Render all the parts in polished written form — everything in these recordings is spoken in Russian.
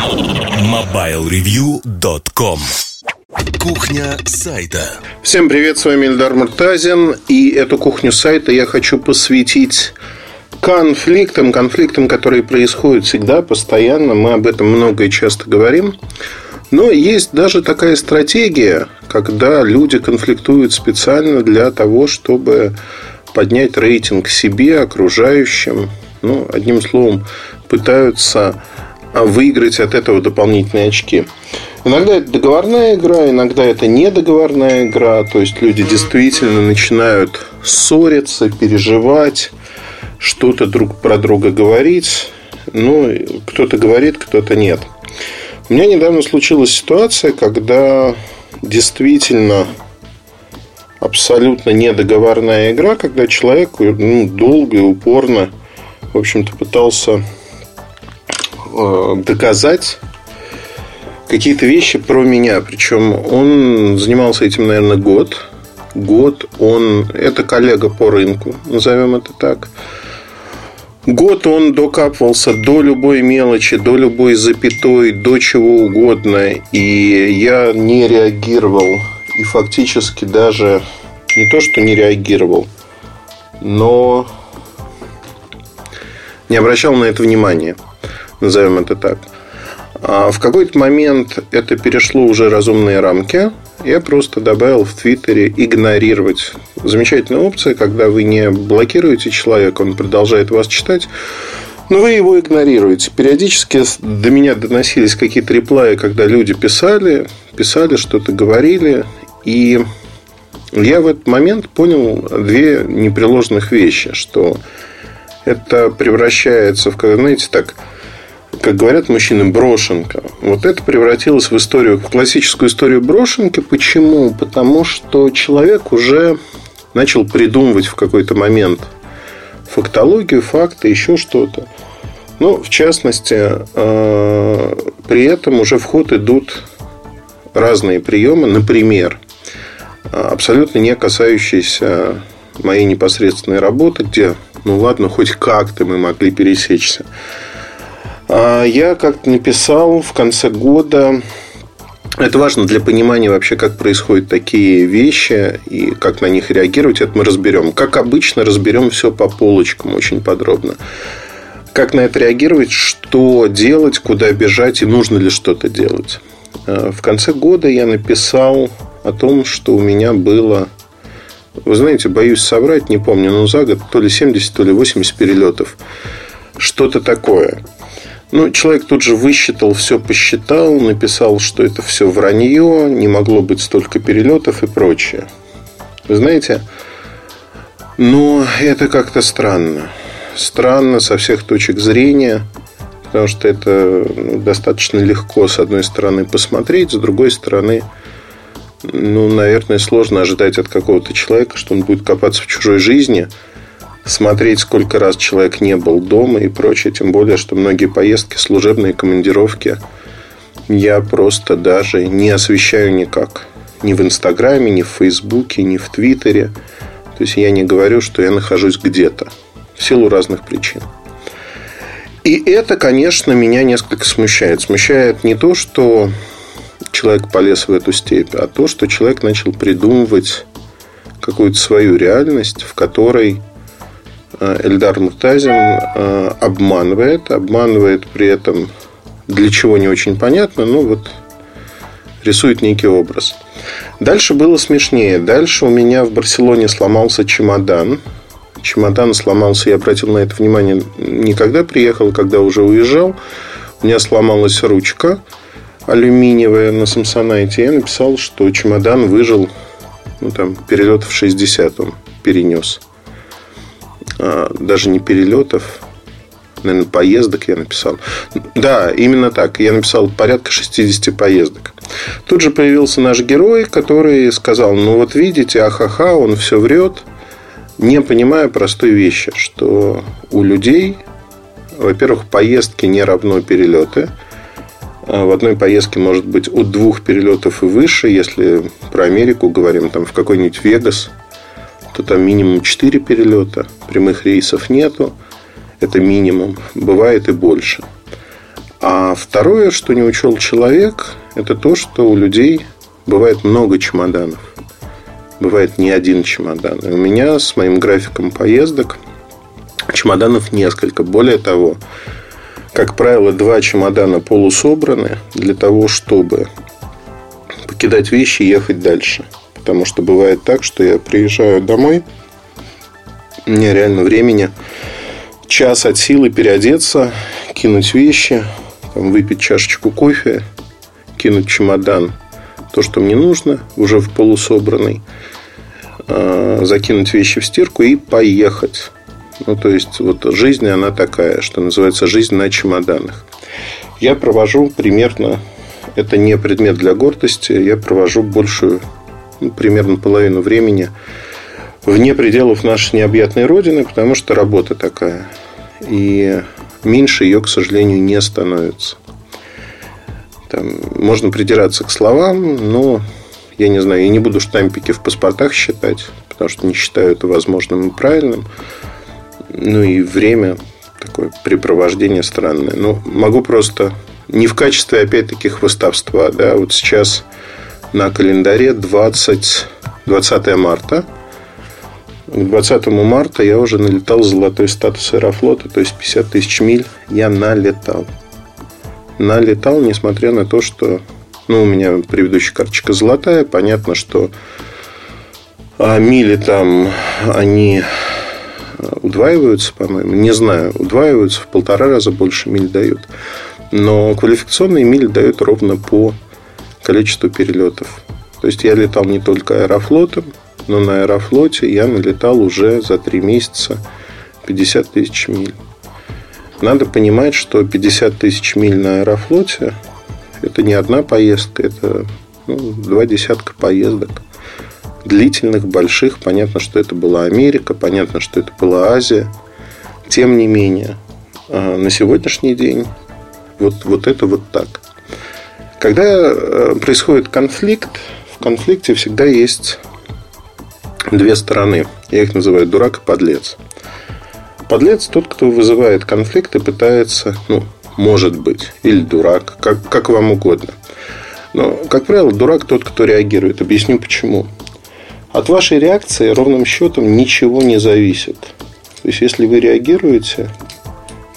MobileReview.com. Кухня сайта. Всем привет, с вами Эльдар Муртазин. И эту кухню сайта я хочу посвятить конфликтам, которые происходят всегда, постоянно. Мы об этом много и часто говорим. Но есть даже такая стратегия, когда люди конфликтуют специально для того, чтобы поднять рейтинг себе, окружающим. Ну, одним словом, пытаются выиграть от этого дополнительные очки. Иногда это договорная игра, иногда это недоговорная игра. То есть люди действительно начинают ссориться, переживать, что-то друг про друга говорить. Ну, кто-то говорит, кто-то нет. У меня недавно случилась ситуация, когда действительно абсолютно недоговорная игра, когда человек долго и упорно, в общем-то, пытался доказать какие-то вещи про меня. Причем он занимался этим, наверное, год. Это коллега по рынку, назовем это так. Год он докапывался до любой мелочи, до любой запятой, до чего угодно. И я не реагировал. И фактически даже не то, что не реагировал, но не обращал на это внимания. Назовем это так. А в какой-то момент это перешло уже разумные рамки. Я просто добавил в Твиттере «игнорировать». Замечательная опция, когда вы не блокируете человека, он продолжает вас читать, но вы его игнорируете. Периодически до меня доносились какие-то реплаи, когда люди писали, что-то говорили. И я в этот момент понял две непреложных вещи, что это превращается в, знаете, так, как говорят мужчины, брошенка. Вот это превратилось в историю, в классическую историю брошенки. Почему? Потому что человек уже начал придумывать в какой-то момент фактологию, факты, еще что-то. Но, в частности, при этом уже в ход идут разные приемы. Например, абсолютно не касающиеся моей непосредственной работы, где, ну ладно, хоть как-то мы могли пересечься. Я как-то написал в конце года. Это важно для понимания вообще, как происходят такие вещи и как на них реагировать. Это мы разберем. Как обычно, разберем все по полочкам очень подробно. Как на это реагировать, что делать, куда бежать и нужно ли что-то делать. В конце года я написал о том, что у меня было, вы знаете, боюсь соврать, не помню, но за год то ли 70, то ли 80 перелетов. Что-то такое. Ну, человек тут же высчитал, все посчитал, написал, что это все вранье, не могло быть столько перелетов и прочее. Вы знаете, но это как-то странно. Странно со всех точек зрения, потому что это достаточно легко, с одной стороны, посмотреть, с другой стороны, ну, наверное, сложно ожидать от какого-то человека, что он будет копаться в чужой жизни, смотреть, сколько раз человек не был дома и прочее. Тем более, что многие поездки, служебные командировки я просто даже не освещаю никак. Ни в Инстаграме, ни в Фейсбуке, ни в Твиттере. То есть, я не говорю, что я нахожусь где-то. В силу разных причин. И это, конечно, меня несколько смущает. Смущает не то, что человек полез в эту степь, а то, что человек начал придумывать какую-то свою реальность, в которой Эльдар Муртазин обманывает при этом, для чего не очень понятно, но вот рисует некий образ. Дальше было смешнее. Дальше у меня в Барселоне сломался чемодан. Чемодан сломался, я обратил на это внимание не когда приехал, а когда уже уезжал. У меня сломалась ручка алюминиевая на Samsonite. Я написал, что чемодан выжил, перелетов 60 он перенес. Даже не перелетов, наверное, поездок я написал. Да, именно так. Я написал порядка 60 поездок. Тут же появился наш герой, который сказал: ну вот видите, ахаха, он все врет, не понимая простой вещи, что у людей, во-первых, поездки не равно перелеты. В одной поездке может быть от 2 перелетов и выше. Если про Америку говорим, там в какой-нибудь Вегас, то там минимум 4 перелета, прямых рейсов нету, это минимум, бывает и больше. А второе, что не учел человек, это то, что у людей бывает много чемоданов. Бывает не один чемодан. И у меня с моим графиком поездок чемоданов несколько. Более того, как правило, два чемодана полусобраны для того, чтобы покидать вещи и ехать дальше. Потому что бывает так, что я приезжаю домой, мне реально времени час от силы переодеться, кинуть вещи, там, выпить чашечку кофе, кинуть чемодан, то, что мне нужно, уже в полусобранный, закинуть вещи в стирку и поехать. Ну, то есть, вот жизнь, она такая, что называется жизнь на чемоданах. Я провожу примерно, это не предмет для гордости, я провожу большую, примерно половину времени вне пределов нашей необъятной родины, потому что работа такая. И меньше ее, к сожалению, не становится. Там можно придираться к словам, но я не знаю, я не буду штампики в паспортах считать, потому что не считаю это возможным и правильным. Ну и время такое препровождение странное. Ну, могу просто не в качестве, опять-таки, хвастовства. Да, вот сейчас на календаре 20 марта. К 20 марта я уже налетал золотой статус Аэрофлота, то есть 50 тысяч миль я налетал. Налетал, несмотря на то, что у меня предыдущая карточка золотая. Понятно, что мили там, они удваиваются, по-моему. Не знаю, удваиваются, в 1,5 раза больше миль дают. Но квалификационные мили дают ровно по количеству перелетов. То есть я летал не только Аэрофлотом, но на Аэрофлоте я налетал уже за 3 месяца 50 тысяч миль. Надо понимать, что 50 тысяч миль на Аэрофлоте – это не одна поездка, это 2 десятка поездок. Длительных, больших. Понятно, что это была Америка, понятно, что это была Азия. Тем не менее, на сегодняшний день вот это вот так. Когда происходит конфликт, в конфликте всегда есть две стороны. Я их называю дурак и подлец. Подлец тот, кто вызывает конфликт и пытается, может быть, или дурак, как вам угодно. Но, как правило, дурак тот, кто реагирует. Объясню почему. От вашей реакции ровным счетом ничего не зависит. То есть, если вы реагируете,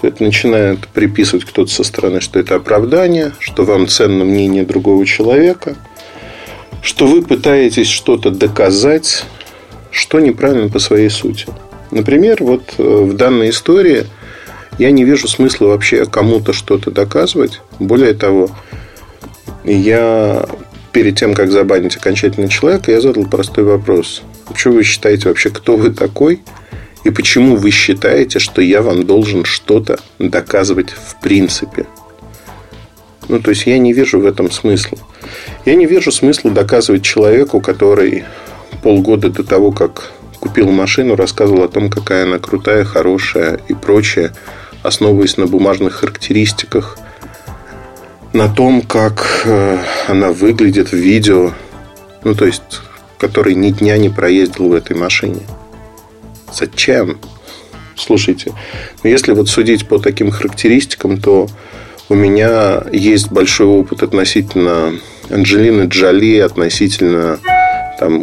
то это начинает приписывать кто-то со стороны, что это оправдание, что вам ценно мнение другого человека, что вы пытаетесь что-то доказать, что неправильно по своей сути. Например, вот в данной истории я не вижу смысла вообще кому-то что-то доказывать. Более того, я... Перед тем, как забанить окончательно человека, я задал простой вопрос. Почему вы считаете вообще, кто вы такой? И почему вы считаете, что я вам должен что-то доказывать в принципе? То есть, я не вижу в этом смысла. Я не вижу смысла доказывать человеку, который полгода до того, как купил машину, рассказывал о том, какая она крутая, хорошая и прочее, основываясь на бумажных характеристиках, на том, как она выглядит в видео, то есть, который ни дня не проездил в этой машине. Зачем? Слушайте, если вот судить по таким характеристикам, то у меня есть большой опыт относительно Анджелины Джоли, относительно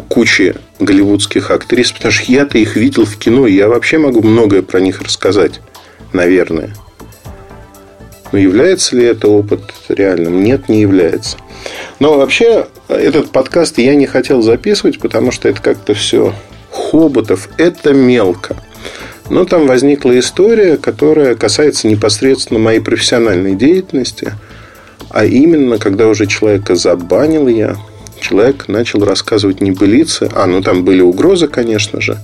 кучи голливудских актрис, потому что я-то их видел в кино, и я вообще могу многое про них рассказать, наверное. Но является ли это опыт реальным? Нет, не является. Но вообще этот подкаст я не хотел записывать, потому что это как-то все хоботов. Это мелко. Но там возникла история, которая касается непосредственно моей профессиональной деятельности. А именно, когда уже человека забанил я, человек начал рассказывать небылицы. Там были угрозы, конечно же.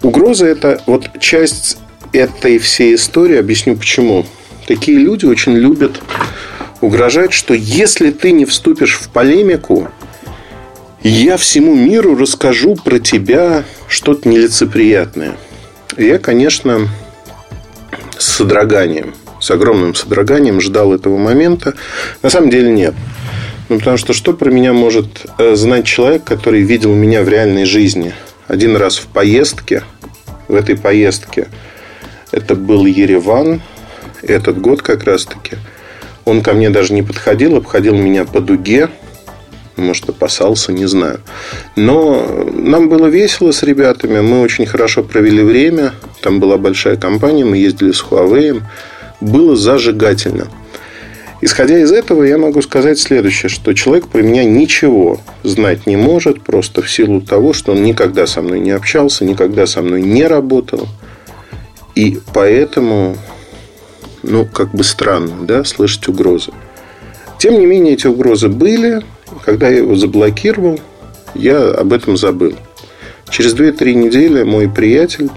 Угрозы – это вот часть этой всей истории. Объясню, почему. Такие люди очень любят угрожать, что если ты не вступишь в полемику, я всему миру расскажу про тебя что-то нелицеприятное. И я, конечно, с огромным содроганием ждал этого момента. На самом деле нет. Потому что про меня может знать человек, который видел меня в реальной жизни? Один раз в поездке, в этой поездке, это был Ереван, этот год как раз-таки, Он ко мне даже не подходил, обходил меня по дуге. Может, опасался, не знаю. Но нам было весело с ребятами. Мы очень хорошо провели время. Там была большая компания. Мы ездили с Huawei. Было зажигательно. Исходя из этого, я могу сказать следующее. Что человек про меня ничего знать не может. Просто в силу того, что он никогда со мной не общался. Никогда со мной не работал. И поэтому, как бы странно, да, слышать угрозы. Тем не менее, эти угрозы были. Когда я его заблокировал, я об этом забыл. Через 2-3 недели мой приятель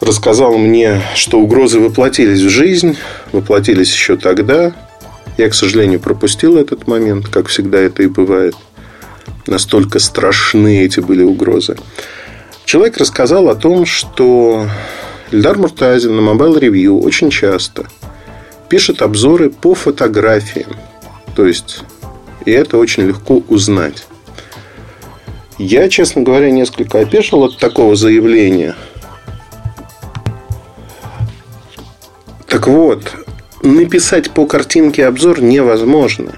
рассказал мне, что угрозы воплотились в жизнь, воплотились еще тогда. Я, к сожалению, пропустил этот момент, как всегда это и бывает. Настолько страшны эти были угрозы. Человек рассказал о том, что Эльдар Муртазин на Mobile Review очень часто пишет обзоры по фотографиям. То есть... И это очень легко узнать. Я, честно говоря, несколько опешил от такого заявления. Так вот, написать по картинке обзор невозможно.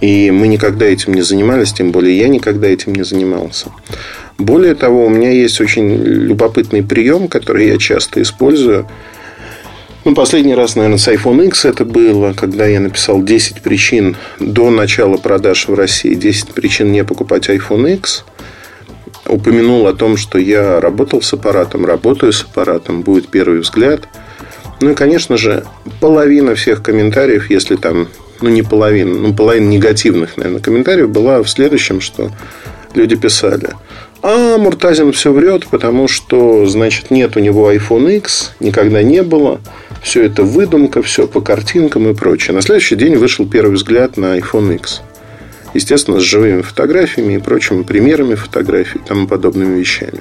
И мы никогда этим не занимались, тем более я никогда этим не занимался. Более того, у меня есть очень любопытный прием, который я часто использую. Последний раз, наверное, с iPhone X это было, когда я написал 10 причин до начала продаж в России, 10 причин не покупать iPhone X. Упомянул о том, что я работал с аппаратом, работаю с аппаратом, будет первый взгляд. И, конечно же, половина всех комментариев, если там, не половина, половина негативных, наверное, комментариев была в следующем, что люди писали. А Муртазин все врет, потому что, значит, нет у него iPhone X, никогда не было. Все это выдумка, все по картинкам и прочее. На следующий день вышел первый взгляд на iPhone X. Естественно, с живыми фотографиями и прочими примерами фотографий и тому подобными вещами.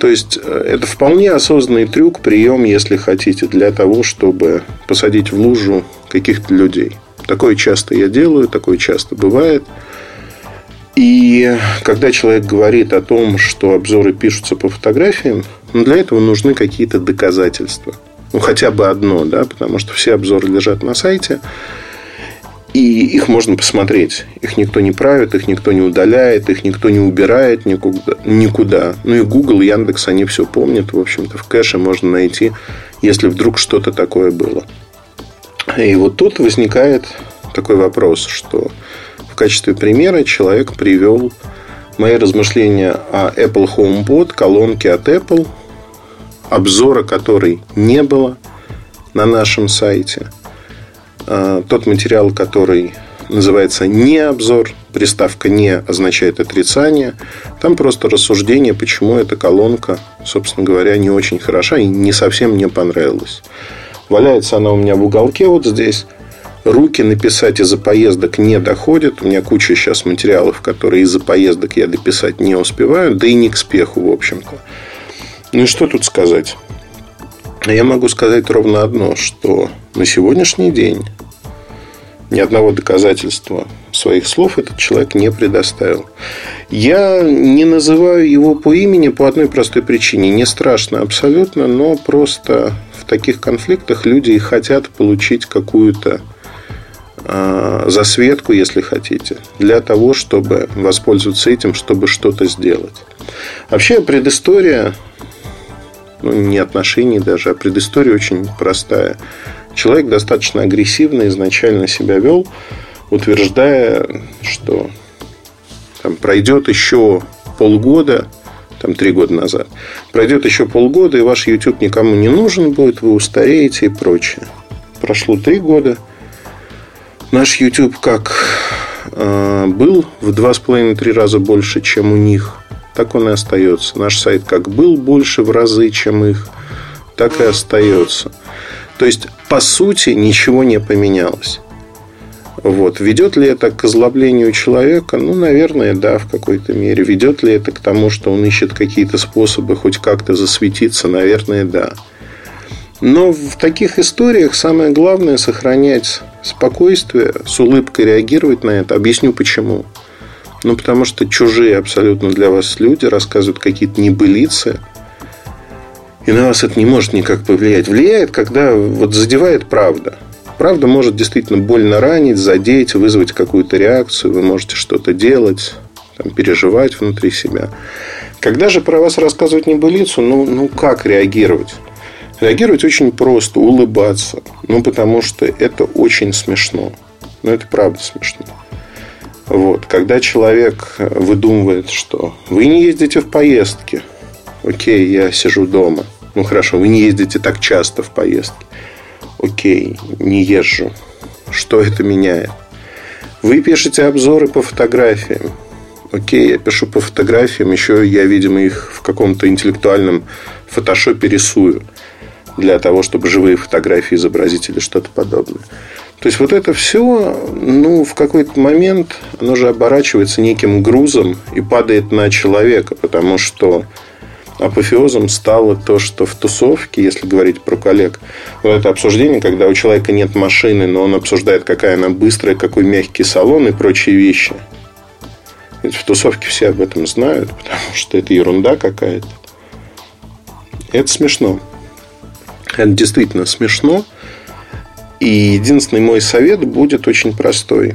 То есть, это вполне осознанный трюк, прием, если хотите, для того, чтобы посадить в лужу каких-то людей. Такое часто я делаю, такое часто бывает. И когда человек говорит о том, что обзоры пишутся по фотографиям, для этого нужны какие-то доказательства. Хотя бы одно, да, потому что все обзоры лежат на сайте, и их можно посмотреть. Их никто не правит, их никто не удаляет, их никто не убирает никуда. И Google, Яндекс, они все помнят. В общем-то, в кэше можно найти, если вдруг что-то такое было. И вот тут возникает такой вопрос, что... В качестве примера человек привел мои размышления о Apple HomePod, колонке от Apple, обзора которой не было на нашем сайте. Тот материал, который называется «не обзор», приставка «не» означает отрицание. Там просто рассуждение, почему эта колонка, собственно говоря, не очень хороша и не совсем мне понравилась. Валяется она у меня в уголке вот здесь. Руки написать из-за поездок не доходят. У меня куча сейчас материалов, которые из-за поездок я дописать не успеваю. Да и не к спеху, в общем-то. И что тут сказать? Я могу сказать ровно одно, что на сегодняшний день ни одного доказательства своих слов этот человек не предоставил. Я не называю его по имени по одной простой причине. Не страшно абсолютно, но просто в таких конфликтах люди и хотят получить какую-то засветку, если хотите, для того, чтобы воспользоваться этим, чтобы что-то сделать. Вообще предыстория, не отношений даже, а предыстория очень простая. Человек достаточно агрессивно изначально себя вел, утверждая, что пройдет еще полгода, 3 года назад, пройдет еще полгода, и ваш YouTube никому не нужен будет, вы устареете и прочее. Прошло 3 года. Наш YouTube как был в 2,5-3 раза больше, чем у них, так он и остается. Наш сайт как был больше в разы, чем их, так и остается. То есть, по сути, ничего не поменялось. Ведет ли это к озлоблению человека? Наверное, да, в какой-то мере. Ведет ли это к тому, что он ищет какие-то способы хоть как-то засветиться? Наверное, да. Но в таких историях самое главное — сохранять спокойствие, с улыбкой реагировать на это. Объясню почему. Потому что чужие абсолютно для вас люди рассказывают какие-то небылицы, и на вас это не может никак повлиять. Влияет, когда задевает правда. Правда, может действительно больно ранить, задеть, вызвать какую-то реакцию. Вы можете что-то делать, переживать внутри себя. Когда же про вас рассказывать небылицу, как реагировать? Реагировать очень просто, улыбаться. Потому что это очень смешно. Это правда смешно. Когда человек выдумывает, что вы не ездите в поездки. Окей, я сижу дома. Хорошо, вы не ездите так часто в поездки. Окей, не езжу. Что это меняет? Вы пишете обзоры по фотографиям. Окей, я пишу по фотографиям. Еще я, видимо, их в каком-то интеллектуальном фотошопе рисую. Для того, чтобы живые фотографии изобразить или что-то подобное. То есть, это все, в какой-то момент оно же оборачивается неким грузом и падает на человека. Потому что апофеозом стало то, что в тусовке, если говорить про коллег, это обсуждение, когда у человека нет машины, но он обсуждает, какая она быстрая, какой мягкий салон и прочие вещи. Ведь в тусовке все об этом знают, потому что это ерунда какая-то. Это смешно. Это действительно смешно. И единственный мой совет будет очень простой.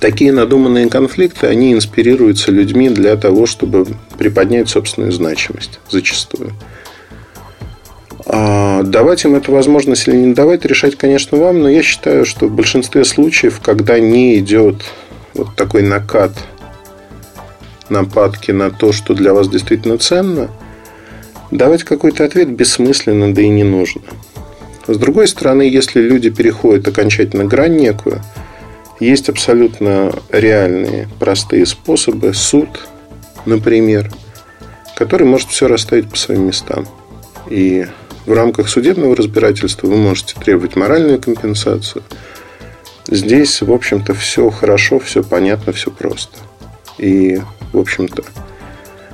Такие надуманные конфликты, они инспирируются людьми для того, чтобы приподнять собственную значимость зачастую. А давать им эту возможность или не давать, решать, конечно, вам. Но я считаю, что в большинстве случаев, когда не идет такой накат, нападки на то, что для вас действительно ценно, давать какой-то ответ бессмысленно, да и не нужно. С другой стороны, если люди переходят окончательно грань некую, есть абсолютно реальные, простые способы. Суд, например, который может все расставить по своим местам. И в рамках судебного разбирательства вы можете требовать моральную компенсацию. Здесь, в общем-то, все хорошо, все понятно, все просто. И, в общем-то,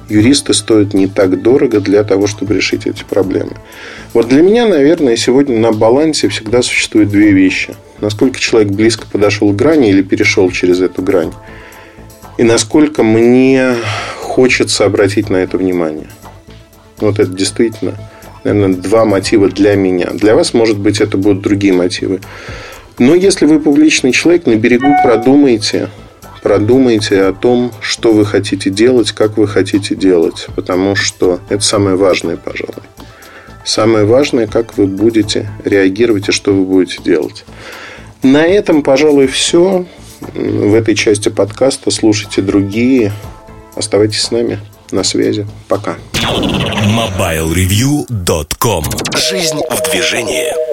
юристы стоят не так дорого для того, чтобы решить эти проблемы. Для меня, наверное, сегодня на балансе всегда существуют две вещи. Насколько человек близко подошел к грани или перешел через эту грань. И насколько мне хочется обратить на это внимание. Это действительно, наверное, два мотива для меня. Для вас, может быть, это будут другие мотивы. Но если вы публичный человек, на берегу продумайте о том, что вы хотите делать, как вы хотите делать. Потому что это самое важное, пожалуй. Самое важное, как вы будете реагировать и что вы будете делать. На этом, пожалуй, все. В этой части подкаста слушайте другие. Оставайтесь с нами. На связи. Пока. MobileReview.com. Жизнь в движении.